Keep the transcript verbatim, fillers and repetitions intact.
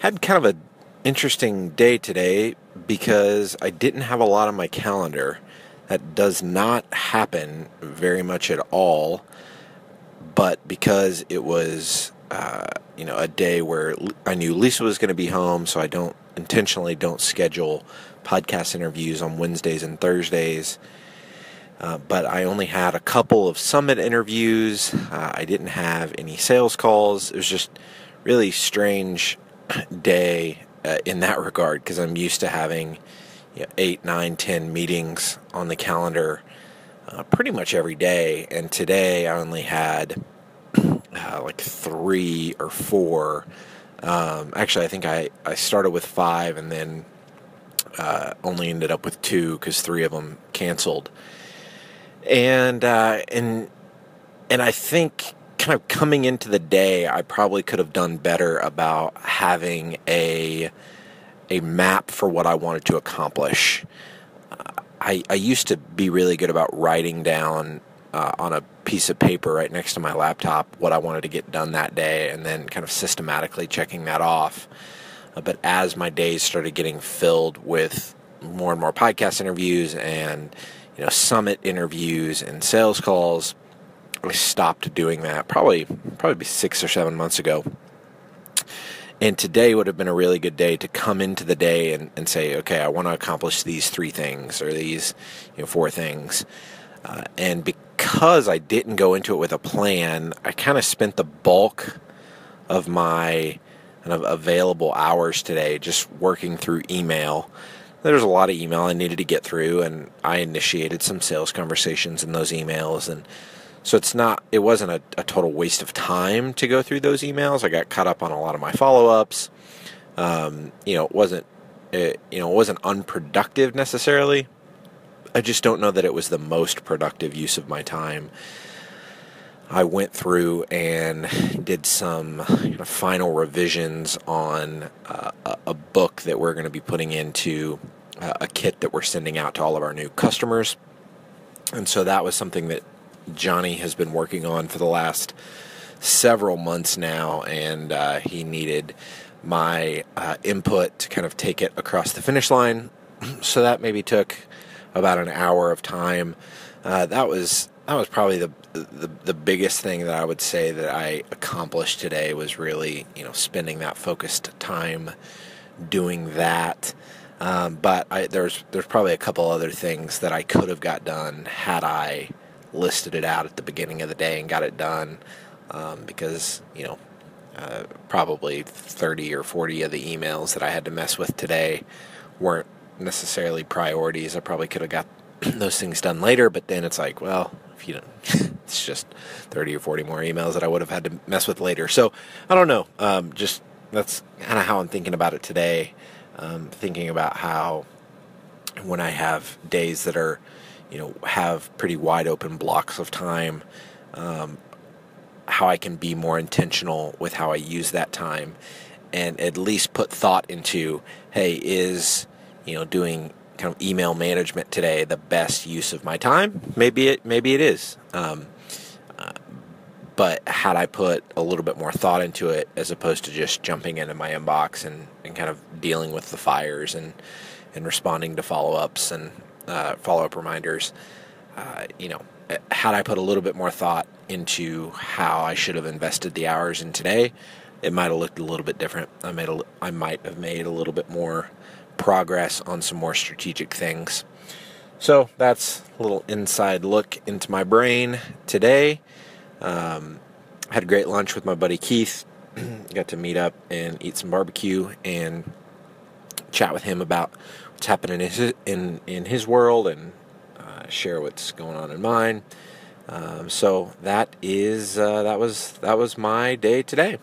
Had kind of an interesting day today because I didn't have a lot on my calendar. That does not happen very much at all. But because it was, uh, you know, a day where I knew Lisa was going to be home, so I don't intentionally don't schedule podcast interviews on Wednesdays and Thursdays. Uh, but I only had a couple of summit interviews. Uh, I didn't have any sales calls. It was just really strange day uh, in that regard because I'm used to having you know, eight, nine, ten meetings on the calendar uh, pretty much every day. And today I only had uh, like three or four. Um, actually, I think I, I started with five and then uh, only ended up with two because three of them canceled. And uh, and and I think kind of coming into the day, I probably could have done better about having a a map for what I wanted to accomplish. Uh, I I used to be really good about writing down uh, on a piece of paper right next to my laptop what I wanted to get done that day, and then kind of systematically checking that off. Uh, but as my days started getting filled with more and more podcast interviews and you know, summit interviews and sales calls, I stopped doing that probably probably six or seven months ago. And today would have been a really good day to come into the day and, and say, okay, I want to accomplish these three things or these you know, four things. Uh, and because I didn't go into it with a plan, I kind of spent the bulk of my kind of available hours today just working through email. There's a lot of email I needed to get through, and I initiated some sales conversations in those emails. And so it's not, it wasn't a, a total waste of time to go through those emails. I got caught up on a lot of my follow-ups. Um, you know, it wasn't, it, you know, it wasn't unproductive necessarily. I just don't know that it was the most productive use of my time. I went through and did some you know, final revisions on uh, a book that we're going to be putting into uh, a kit that we're sending out to all of our new customers. And so that was something that Johnny has been working on for the last several months now, and uh, he needed my uh, input to kind of take it across the finish line. So that maybe took about an hour of time. Uh, that was... That was probably the, the the biggest thing that I would say that I accomplished today was really, you know, spending that focused time doing that. Um, but I, there's there's probably a couple other things that I could have got done had I listed it out at the beginning of the day and got it done um, because, you know, uh, probably thirty or forty of the emails that I had to mess with today weren't necessarily priorities. I probably could have got those things done later, but then it's like, well, you know, it's just thirty or forty more emails that I would have had to mess with later. So I don't know. Um, just that's kind of how I'm thinking about it today. Um, thinking about how when I have days that are, you know, have pretty wide open blocks of time, um, how I can be more intentional with how I use that time and at least put thought into, hey, is, you know, doing kind of email management today the best use of my time? Maybe it maybe it is. Um, uh, but had I put a little bit more thought into it as opposed to just jumping into my inbox and, and kind of dealing with the fires and, and responding to follow-ups and uh, follow-up reminders, uh, you know, had I put a little bit more thought into how I should have invested the hours in today, it might have looked a little bit different. I made a, I might have made a little bit more progress on some more strategic things. So that's a little inside look into my brain today. Um, had a great lunch with my buddy Keith. Got to meet up and eat some barbecue and chat with him about what's happening in his, in, in his world and uh, share what's going on in mine. Um, so that is uh, that was that was my day today.